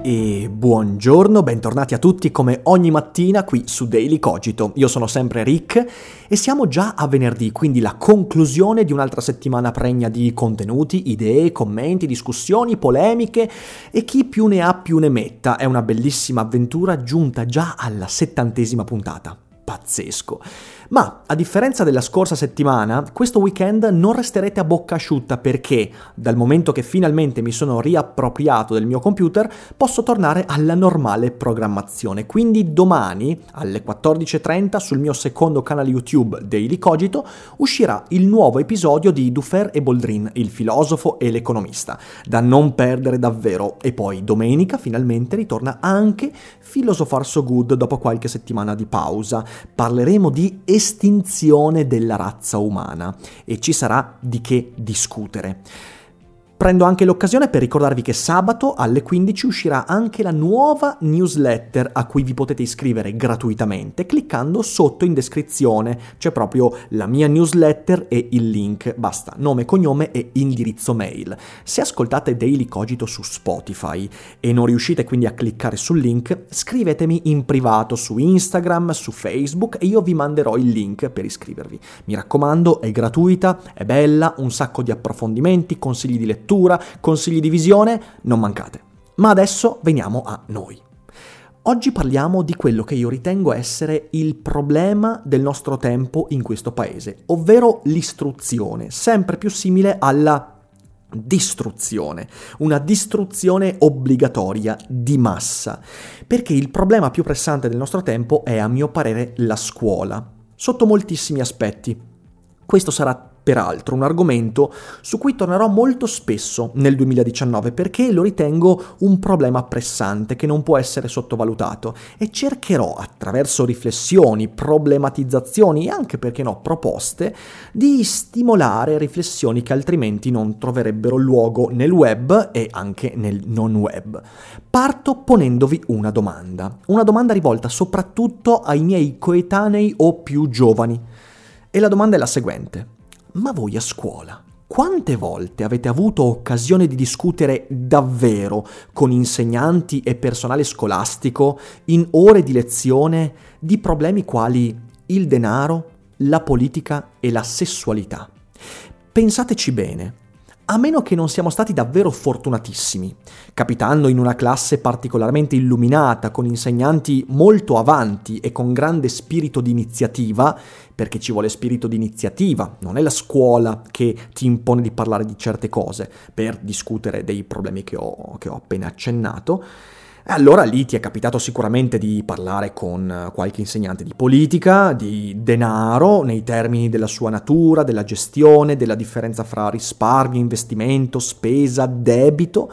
E buongiorno, bentornati a tutti come ogni mattina qui su Daily Cogito. Io sono sempre Rick e siamo già a venerdì, quindi la conclusione di un'altra settimana pregna di contenuti, idee, commenti, discussioni, polemiche e chi più ne ha più ne metta. È una bellissima avventura giunta già alla 70ª puntata. Pazzesco. Ma, a differenza della scorsa settimana, questo weekend non resterete a bocca asciutta perché, dal momento che finalmente mi sono riappropriato del mio computer, posso tornare alla normale programmazione. Quindi domani, alle 14.30, sul mio secondo canale YouTube Daily Cogito, uscirà il nuovo episodio di Duffer e Boldrin, il filosofo e l'economista. Da non perdere davvero. E poi domenica, finalmente, ritorna anche Filosofarso Good dopo qualche settimana di pausa. Parleremo di estinzione della razza umana e ci sarà di che discutere. Prendo anche l'occasione per ricordarvi che sabato alle 15 uscirà anche la nuova newsletter a cui vi potete iscrivere gratuitamente cliccando sotto in descrizione. C'è proprio la mia newsletter e il link. Basta nome, cognome e indirizzo mail. Se ascoltate Daily Cogito su Spotify e non riuscite quindi a cliccare sul link, scrivetemi in privato su Instagram, su Facebook e io vi manderò il link per iscrivervi. Mi raccomando, è gratuita, è bella, un sacco di approfondimenti, consigli di lettura, consigli di visione, non mancate. Ma adesso veniamo a noi. Oggi parliamo di quello che io ritengo essere il problema del nostro tempo in questo paese, ovvero l'istruzione, sempre più simile alla distruzione, una distruzione obbligatoria di massa, perché il problema più pressante del nostro tempo è, a mio parere, la scuola, sotto moltissimi aspetti. Questo sarà peraltro un argomento su cui tornerò molto spesso nel 2019 perché lo ritengo un problema pressante che non può essere sottovalutato e cercherò attraverso riflessioni, problematizzazioni e anche, perché no, proposte di stimolare riflessioni che altrimenti non troverebbero luogo nel web e anche nel non web. Parto ponendovi una domanda rivolta soprattutto ai miei coetanei o più giovani e la domanda è la seguente. Ma voi a scuola, quante volte avete avuto occasione di discutere davvero con insegnanti e personale scolastico in ore di lezione di problemi quali il denaro, la politica e la sessualità? Pensateci bene. A meno che non siamo stati davvero fortunatissimi, capitando in una classe particolarmente illuminata, con insegnanti molto avanti e con grande spirito di iniziativa, perché ci vuole spirito di iniziativa, non è la scuola che ti impone di parlare di certe cose, per discutere dei problemi che ho appena accennato, allora lì ti è capitato sicuramente di parlare con qualche insegnante di politica, di denaro, nei termini della sua natura, della gestione, della differenza fra risparmio, investimento, spesa, debito,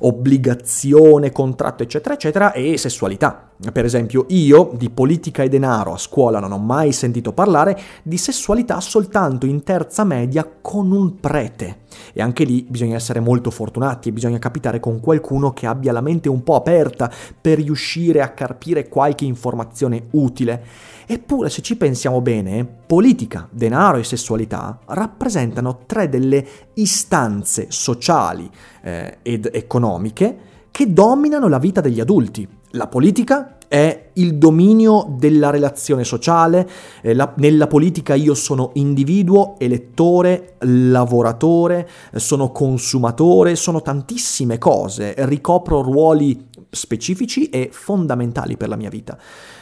obbligazione, contratto, eccetera, eccetera, e sessualità. Per esempio, io di politica e denaro a scuola non ho mai sentito parlare, di sessualità soltanto in terza media con un prete. E anche lì bisogna essere molto fortunati e bisogna capitare con qualcuno che abbia la mente un po' aperta per riuscire a carpire qualche informazione utile. Eppure, se ci pensiamo bene, politica, denaro e sessualità rappresentano tre delle istanze sociali ed economiche che dominano la vita degli adulti. La politica è il dominio della relazione sociale. Nella politica io sono individuo, elettore, lavoratore, sono consumatore, sono tantissime cose, ricopro ruoli specifici e fondamentali per la mia vita.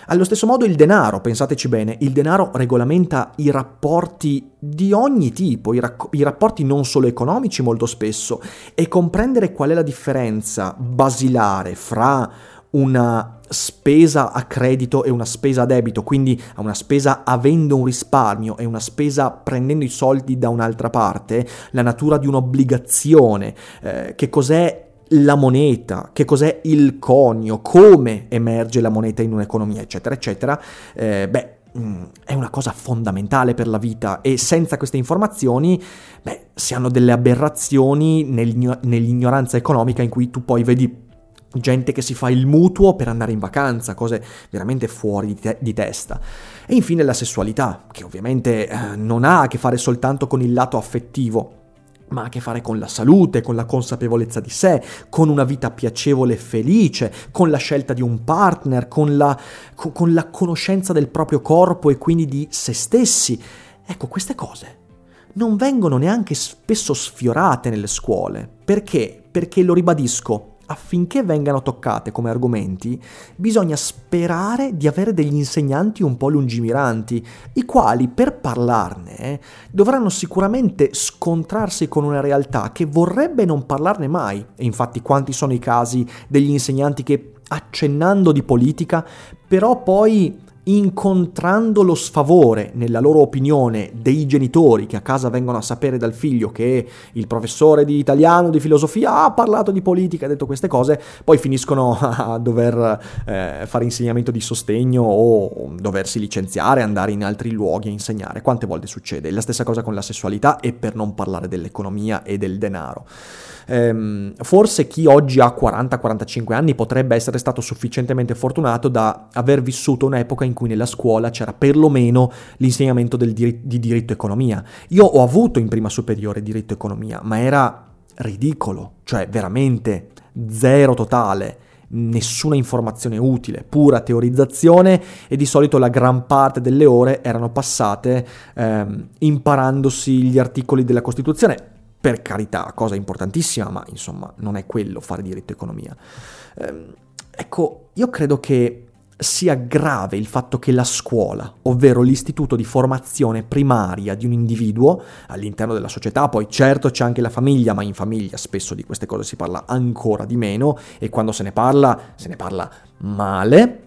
Allo stesso modo il denaro, pensateci bene, il denaro regolamenta i rapporti di ogni tipo, i rapporti non solo economici molto spesso, e comprendere qual è la differenza basilare fra una spesa a credito e una spesa a debito, quindi a una spesa avendo un risparmio e una spesa prendendo i soldi da un'altra parte, la natura di un'obbligazione, che cos'è la moneta, che cos'è il conio, come emerge la moneta in un'economia, eccetera, eccetera, è una cosa fondamentale per la vita, e senza queste informazioni, si hanno delle aberrazioni nell'ignoranza economica, in cui tu poi vedi gente che si fa il mutuo per andare in vacanza, cose veramente fuori di testa. E infine la sessualità, che ovviamente non ha a che fare soltanto con il lato affettivo, ma ha a che fare con la salute, con la consapevolezza di sé, con una vita piacevole e felice, con la scelta di un partner, con la conoscenza del proprio corpo e quindi di se stessi. Ecco, queste cose non vengono neanche spesso sfiorate nelle scuole. Perché? Perché, lo ribadisco, affinché vengano toccate come argomenti, bisogna sperare di avere degli insegnanti un po' lungimiranti, i quali per parlarne dovranno sicuramente scontrarsi con una realtà che vorrebbe non parlarne mai. E infatti quanti sono i casi degli insegnanti che, accennando di politica, però poi incontrando lo sfavore nella loro opinione dei genitori, che a casa vengono a sapere dal figlio che il professore di italiano, di filosofia, ha parlato di politica, ha detto queste cose, poi finiscono a dover fare insegnamento di sostegno o doversi licenziare, andare in altri luoghi a insegnare. Quante volte succede? La stessa cosa con la sessualità, e per non parlare dell'economia e del denaro. Forse chi oggi ha 40-45 anni potrebbe essere stato sufficientemente fortunato da aver vissuto un'epoca in cui nella scuola c'era perlomeno l'insegnamento di diritto economia. Io ho avuto in prima superiore diritto economia, ma era ridicolo, cioè veramente zero totale, nessuna informazione utile, pura teorizzazione, e di solito la gran parte delle ore erano passate imparandosi gli articoli della Costituzione. Per carità, cosa importantissima, ma insomma non è quello fare diritto economia. Ecco, io credo che sia grave il fatto che la scuola, ovvero l'istituto di formazione primaria di un individuo all'interno della società, poi certo c'è anche la famiglia, ma in famiglia spesso di queste cose si parla ancora di meno, e quando se ne parla male.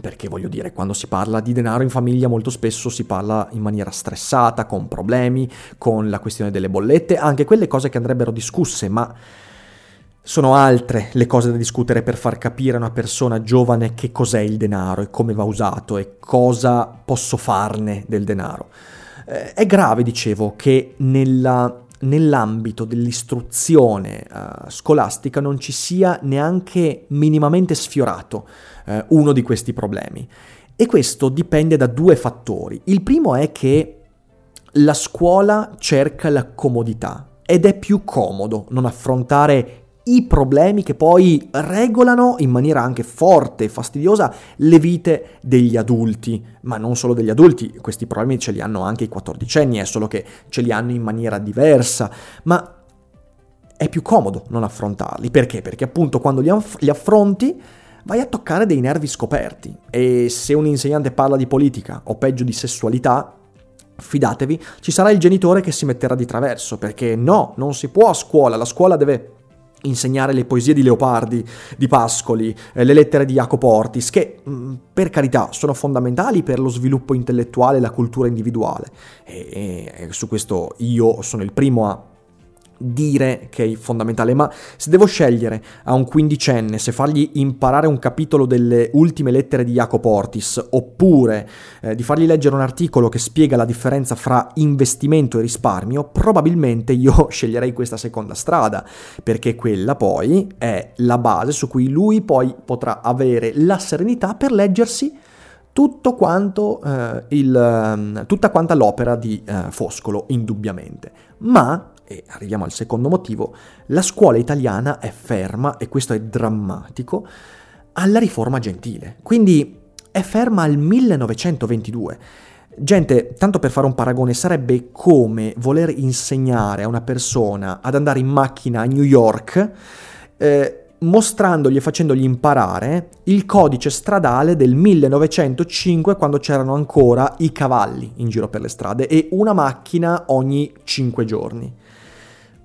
Perché voglio dire, quando si parla di denaro in famiglia molto spesso si parla in maniera stressata, con problemi, con la questione delle bollette, anche quelle cose che andrebbero discusse, ma sono altre le cose da discutere per far capire a una persona giovane che cos'è il denaro e come va usato e cosa posso farne del denaro. È grave, dicevo, che nell'ambito dell'istruzione scolastica non ci sia neanche minimamente sfiorato uno di questi problemi, e questo dipende da due fattori. Il primo è che la scuola cerca la comodità, ed è più comodo non affrontare i problemi che poi regolano in maniera anche forte e fastidiosa le vite degli adulti, ma non solo degli adulti. Questi problemi ce li hanno anche i quattordicenni, è solo che ce li hanno in maniera diversa, ma è più comodo non affrontarli. Perché? Perché appunto quando li affronti vai a toccare dei nervi scoperti, e se un insegnante parla di politica o peggio di sessualità, fidatevi, ci sarà il genitore che si metterà di traverso, perché no, non si può a scuola, la scuola deve insegnare le poesie di Leopardi, di Pascoli, le lettere di Jacopo Ortis, che per carità sono fondamentali per lo sviluppo intellettuale e la cultura individuale, e su questo io sono il primo a dire che è fondamentale, ma se devo scegliere a un quindicenne se fargli imparare un capitolo delle ultime lettere di Jacopo Ortis oppure di fargli leggere un articolo che spiega la differenza fra investimento e risparmio, probabilmente io sceglierei questa seconda strada, perché quella poi è la base su cui lui poi potrà avere la serenità per leggersi tutto quanto tutta quanta l'opera di Foscolo, indubbiamente. Ma, e arriviamo al secondo motivo, la scuola italiana è ferma, e questo è drammatico, alla riforma Gentile, quindi è ferma al 1922. Gente, tanto per fare un paragone, sarebbe come voler insegnare a una persona ad andare in macchina a New York, mostrandogli e facendogli imparare il codice stradale del 1905, quando c'erano ancora i cavalli in giro per le strade e una macchina ogni 5 giorni.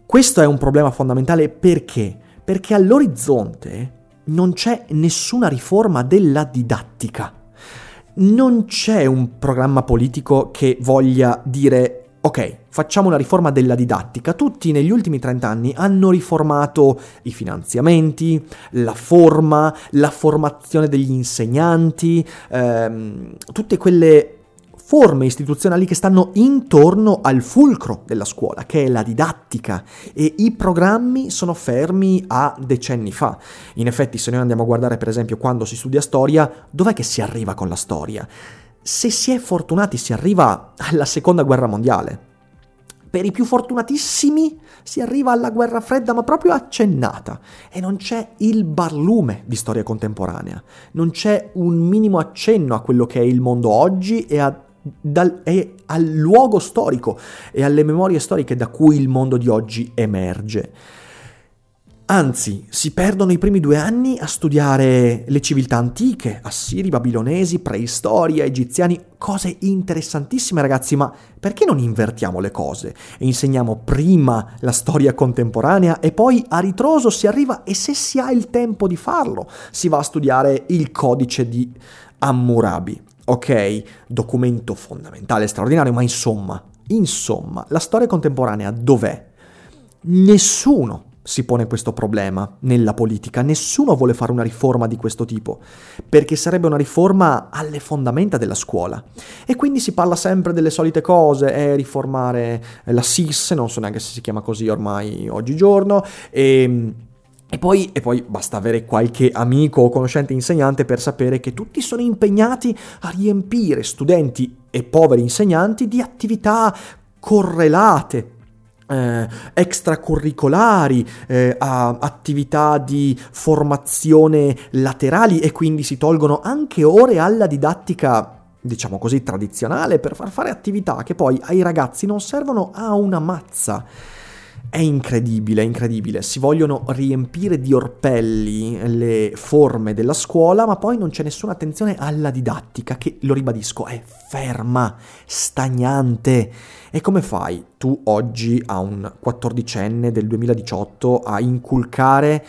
Questo è un problema fondamentale perché? Perché all'orizzonte non c'è nessuna riforma della didattica. Non c'è un programma politico che voglia dire ok, facciamo una riforma della didattica. Tutti negli ultimi 30 anni hanno riformato i finanziamenti, la forma, la formazione degli insegnanti, tutte quelle forme istituzionali che stanno intorno al fulcro della scuola, che è la didattica, e i programmi sono fermi a decenni fa. In effetti, se noi andiamo a guardare, per esempio, quando si studia storia, dov'è che si arriva con la storia? Se si è fortunati, si arriva alla Seconda Guerra Mondiale. Per i più fortunatissimi si arriva alla Guerra Fredda, ma proprio accennata, e non c'è il barlume di storia contemporanea, non c'è un minimo accenno a quello che è il mondo oggi e al luogo storico e alle memorie storiche da cui il mondo di oggi emerge. Anzi, si perdono i primi 2 anni a studiare le civiltà antiche, assiri, babilonesi, preistoria, egiziani, cose interessantissime, ragazzi, ma perché non invertiamo le cose e insegniamo prima la storia contemporanea e poi a ritroso si arriva, e se si ha il tempo di farlo, si va a studiare il codice di Hammurabi. Ok, documento fondamentale, straordinario, ma insomma, la storia contemporanea dov'è? Nessuno si pone questo problema nella politica, nessuno vuole fare una riforma di questo tipo, perché sarebbe una riforma alle fondamenta della scuola. E quindi si parla sempre delle solite cose, riformare la SIS, non so neanche se si chiama così ormai oggigiorno, E poi basta avere qualche amico o conoscente insegnante per sapere che tutti sono impegnati a riempire studenti e poveri insegnanti di attività correlate, extracurricolari, a attività di formazione laterali, e quindi si tolgono anche ore alla didattica, diciamo così, tradizionale, per far fare attività che poi ai ragazzi non servono a una mazza. È incredibile, è incredibile. Si vogliono riempire di orpelli le forme della scuola, ma poi non c'è nessuna attenzione alla didattica, che, lo ribadisco, è ferma, stagnante. E come fai tu oggi, a un 14enne del 2018, a inculcare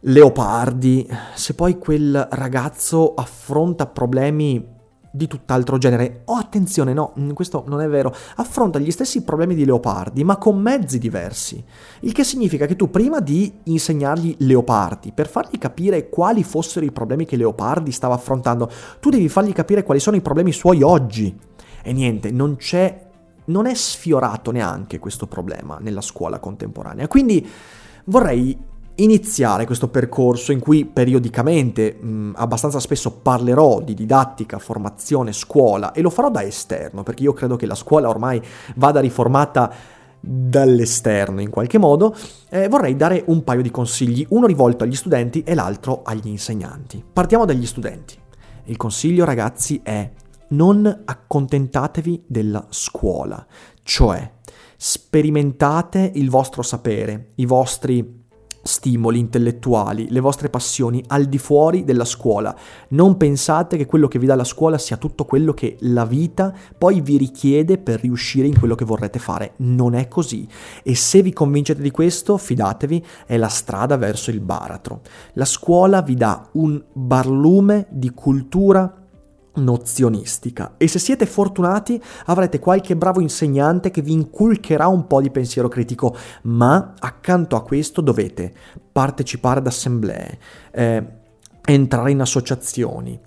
Leopardi, se poi quel ragazzo affronta problemi di tutt'altro genere? Oh, attenzione, no, questo non è vero. Affronta gli stessi problemi di Leopardi, ma con mezzi diversi. Il che significa che tu, prima di insegnargli Leopardi, per fargli capire quali fossero i problemi che Leopardi stava affrontando, tu devi fargli capire quali sono i problemi suoi oggi. E niente, non è sfiorato neanche questo problema nella scuola contemporanea. Quindi vorrei iniziare questo percorso in cui periodicamente, abbastanza spesso, parlerò di didattica, formazione, scuola, e lo farò da esterno, perché io credo che la scuola ormai vada riformata dall'esterno in qualche modo. Vorrei dare un paio di consigli, uno rivolto agli studenti e l'altro agli insegnanti. Partiamo dagli studenti. Il consiglio, ragazzi, è: non accontentatevi della scuola, cioè sperimentate il vostro sapere, i vostri stimoli intellettuali, le vostre passioni al di fuori della scuola. Non pensate che quello che vi dà la scuola sia tutto quello che la vita poi vi richiede per riuscire in quello che vorrete fare. Non è così. E se vi convincete di questo, fidatevi, è la strada verso il baratro. La scuola vi dà un barlume di cultura nozionistica, e se siete fortunati avrete qualche bravo insegnante che vi inculcherà un po' di pensiero critico, ma accanto a questo dovete partecipare ad assemblee, entrare in associazioni,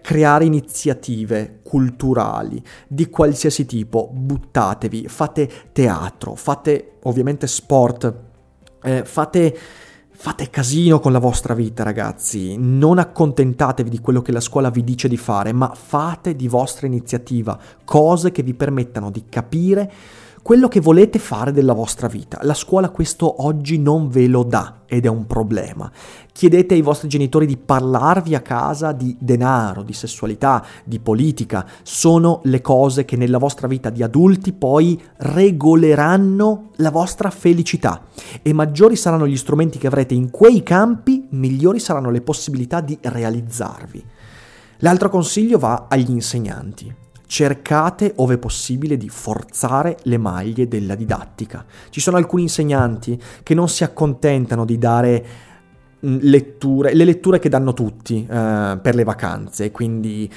creare iniziative culturali di qualsiasi tipo, buttatevi, fate teatro, fate ovviamente sport, Fate casino con la vostra vita, ragazzi. Non accontentatevi di quello che la scuola vi dice di fare, ma fate di vostra iniziativa cose che vi permettano di capire quello che volete fare della vostra vita. La scuola questo oggi non ve lo dà ed è un problema. Chiedete ai vostri genitori di parlarvi a casa di denaro, di sessualità, di politica. Sono le cose che nella vostra vita di adulti poi regoleranno la vostra felicità. E maggiori saranno gli strumenti che avrete in quei campi, migliori saranno le possibilità di realizzarvi. L'altro consiglio va agli insegnanti. Cercate, ove possibile, di forzare le maglie della didattica. Ci sono alcuni insegnanti che non si accontentano di dare letture, le letture che danno tutti per le vacanze, quindi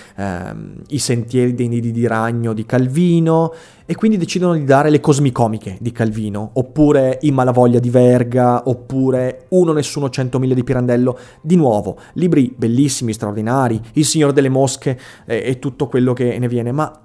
I sentieri dei nidi di ragno di Calvino, e quindi decidono di dare Le Cosmicomiche di Calvino, oppure I Malavoglia di Verga, oppure Uno Nessuno, 100.000 di Pirandello. Di nuovo, libri bellissimi, straordinari, Il Signore delle Mosche e tutto quello che ne viene, ma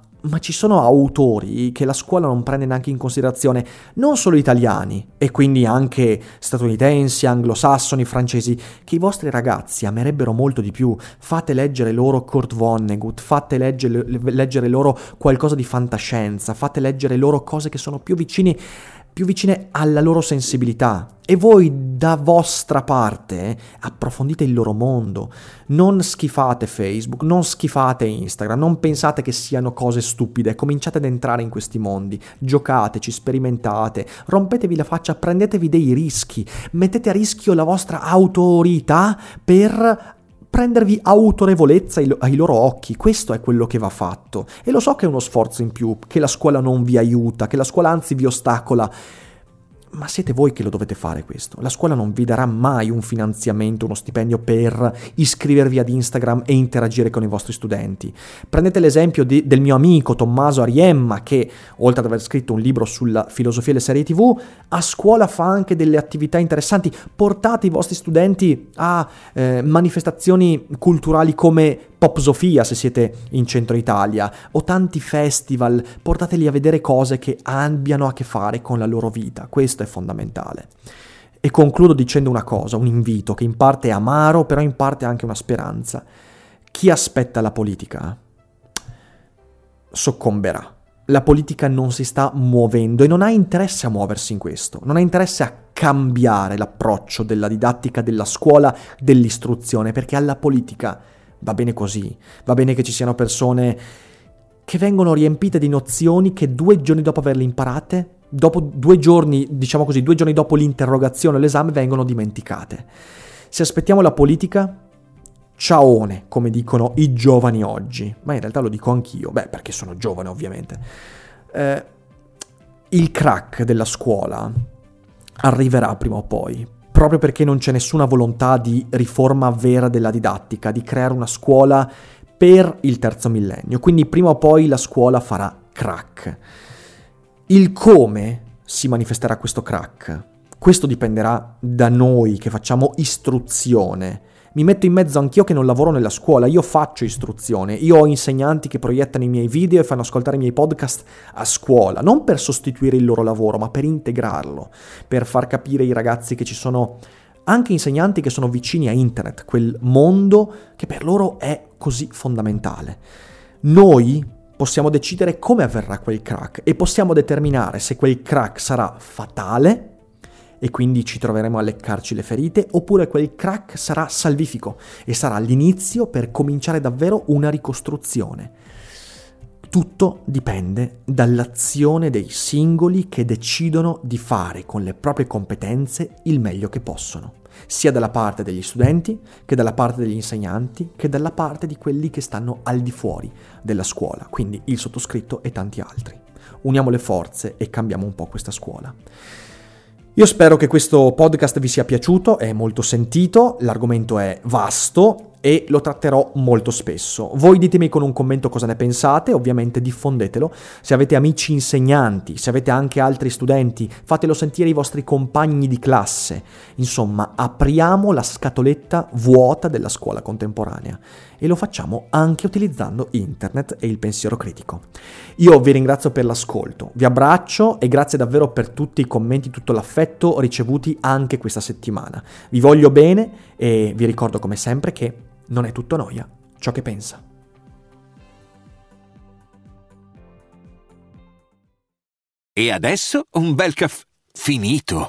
ci sono autori che la scuola non prende neanche in considerazione, non solo italiani, e quindi anche statunitensi, anglosassoni, francesi, che i vostri ragazzi amerebbero molto di più. Fate leggere loro Kurt Vonnegut, fate leggere loro qualcosa di fantascienza, fate leggere loro cose che sono più vicine alla loro sensibilità, e voi da vostra parte approfondite il loro mondo. Non schifate Facebook, non schifate Instagram, non pensate che siano cose stupide, cominciate ad entrare in questi mondi, giocateci, sperimentate, rompetevi la faccia, prendetevi dei rischi, mettete a rischio la vostra autorità per prendervi autorevolezza ai loro occhi. Questo è quello che va fatto, e lo so che è uno sforzo in più, che la scuola non vi aiuta, che la scuola anzi vi ostacola, ma siete voi che lo dovete fare questo. La scuola non vi darà mai un finanziamento, uno stipendio per iscrivervi ad Instagram e interagire con i vostri studenti. Prendete l'esempio del mio amico Tommaso Ariemma, che oltre ad aver scritto un libro sulla filosofia e le serie TV, a scuola fa anche delle attività interessanti. Portate i vostri studenti a manifestazioni culturali come Pop Sofia, se siete in centro Italia, o tanti festival. Portateli a vedere cose che abbiano a che fare con la loro vita. Questo è fondamentale. E concludo dicendo una cosa, un invito che in parte è amaro, però in parte è anche una speranza. Chi aspetta la politica soccomberà. La politica non si sta muovendo e non ha interesse a muoversi in questo, non ha interesse a cambiare l'approccio della didattica, della scuola, dell'istruzione, perché alla politica va bene così, va bene che ci siano persone che vengono riempite di nozioni che 2 giorni dopo averle imparate, dopo 2 giorni, diciamo così, 2 giorni dopo l'interrogazione o l'esame, vengono dimenticate. Se aspettiamo la politica, ciaone, come dicono i giovani oggi, ma in realtà lo dico anch'io, perché sono giovane ovviamente, il crack della scuola arriverà prima o poi, proprio perché non c'è nessuna volontà di riforma vera della didattica, di creare una scuola per il terzo millennio. Quindi prima o poi la scuola farà crack. Il come si manifesterà questo crack, questo dipenderà da noi che facciamo istruzione. Mi metto in mezzo anch'io che non lavoro nella scuola, io faccio istruzione, io ho insegnanti che proiettano i miei video e fanno ascoltare i miei podcast a scuola, non per sostituire il loro lavoro, ma per integrarlo, per far capire ai ragazzi che ci sono anche insegnanti che sono vicini a internet, quel mondo che per loro è così fondamentale. Noi possiamo decidere come avverrà quel crack e possiamo determinare se quel crack sarà fatale e quindi ci troveremo a leccarci le ferite, oppure quel crack sarà salvifico e sarà l'inizio per cominciare davvero una ricostruzione. Tutto dipende dall'azione dei singoli che decidono di fare con le proprie competenze il meglio che possono, sia dalla parte degli studenti, che dalla parte degli insegnanti, che dalla parte di quelli che stanno al di fuori della scuola, quindi il sottoscritto e tanti altri. Uniamo le forze e cambiamo un po' questa scuola. Io spero che questo podcast vi sia piaciuto, è molto sentito, l'argomento è vasto e lo tratterò molto spesso. Voi ditemi con un commento cosa ne pensate, ovviamente diffondetelo. Se avete amici insegnanti, se avete anche altri studenti, fatelo sentire ai vostri compagni di classe. Insomma, apriamo la scatoletta vuota della scuola contemporanea e lo facciamo anche utilizzando internet e il pensiero critico. Io vi ringrazio per l'ascolto, vi abbraccio e grazie davvero per tutti i commenti, tutto l'affetto ricevuti anche questa settimana. Vi voglio bene e vi ricordo come sempre che non è tutto noia ciò che pensa. E adesso un bel caffè finito.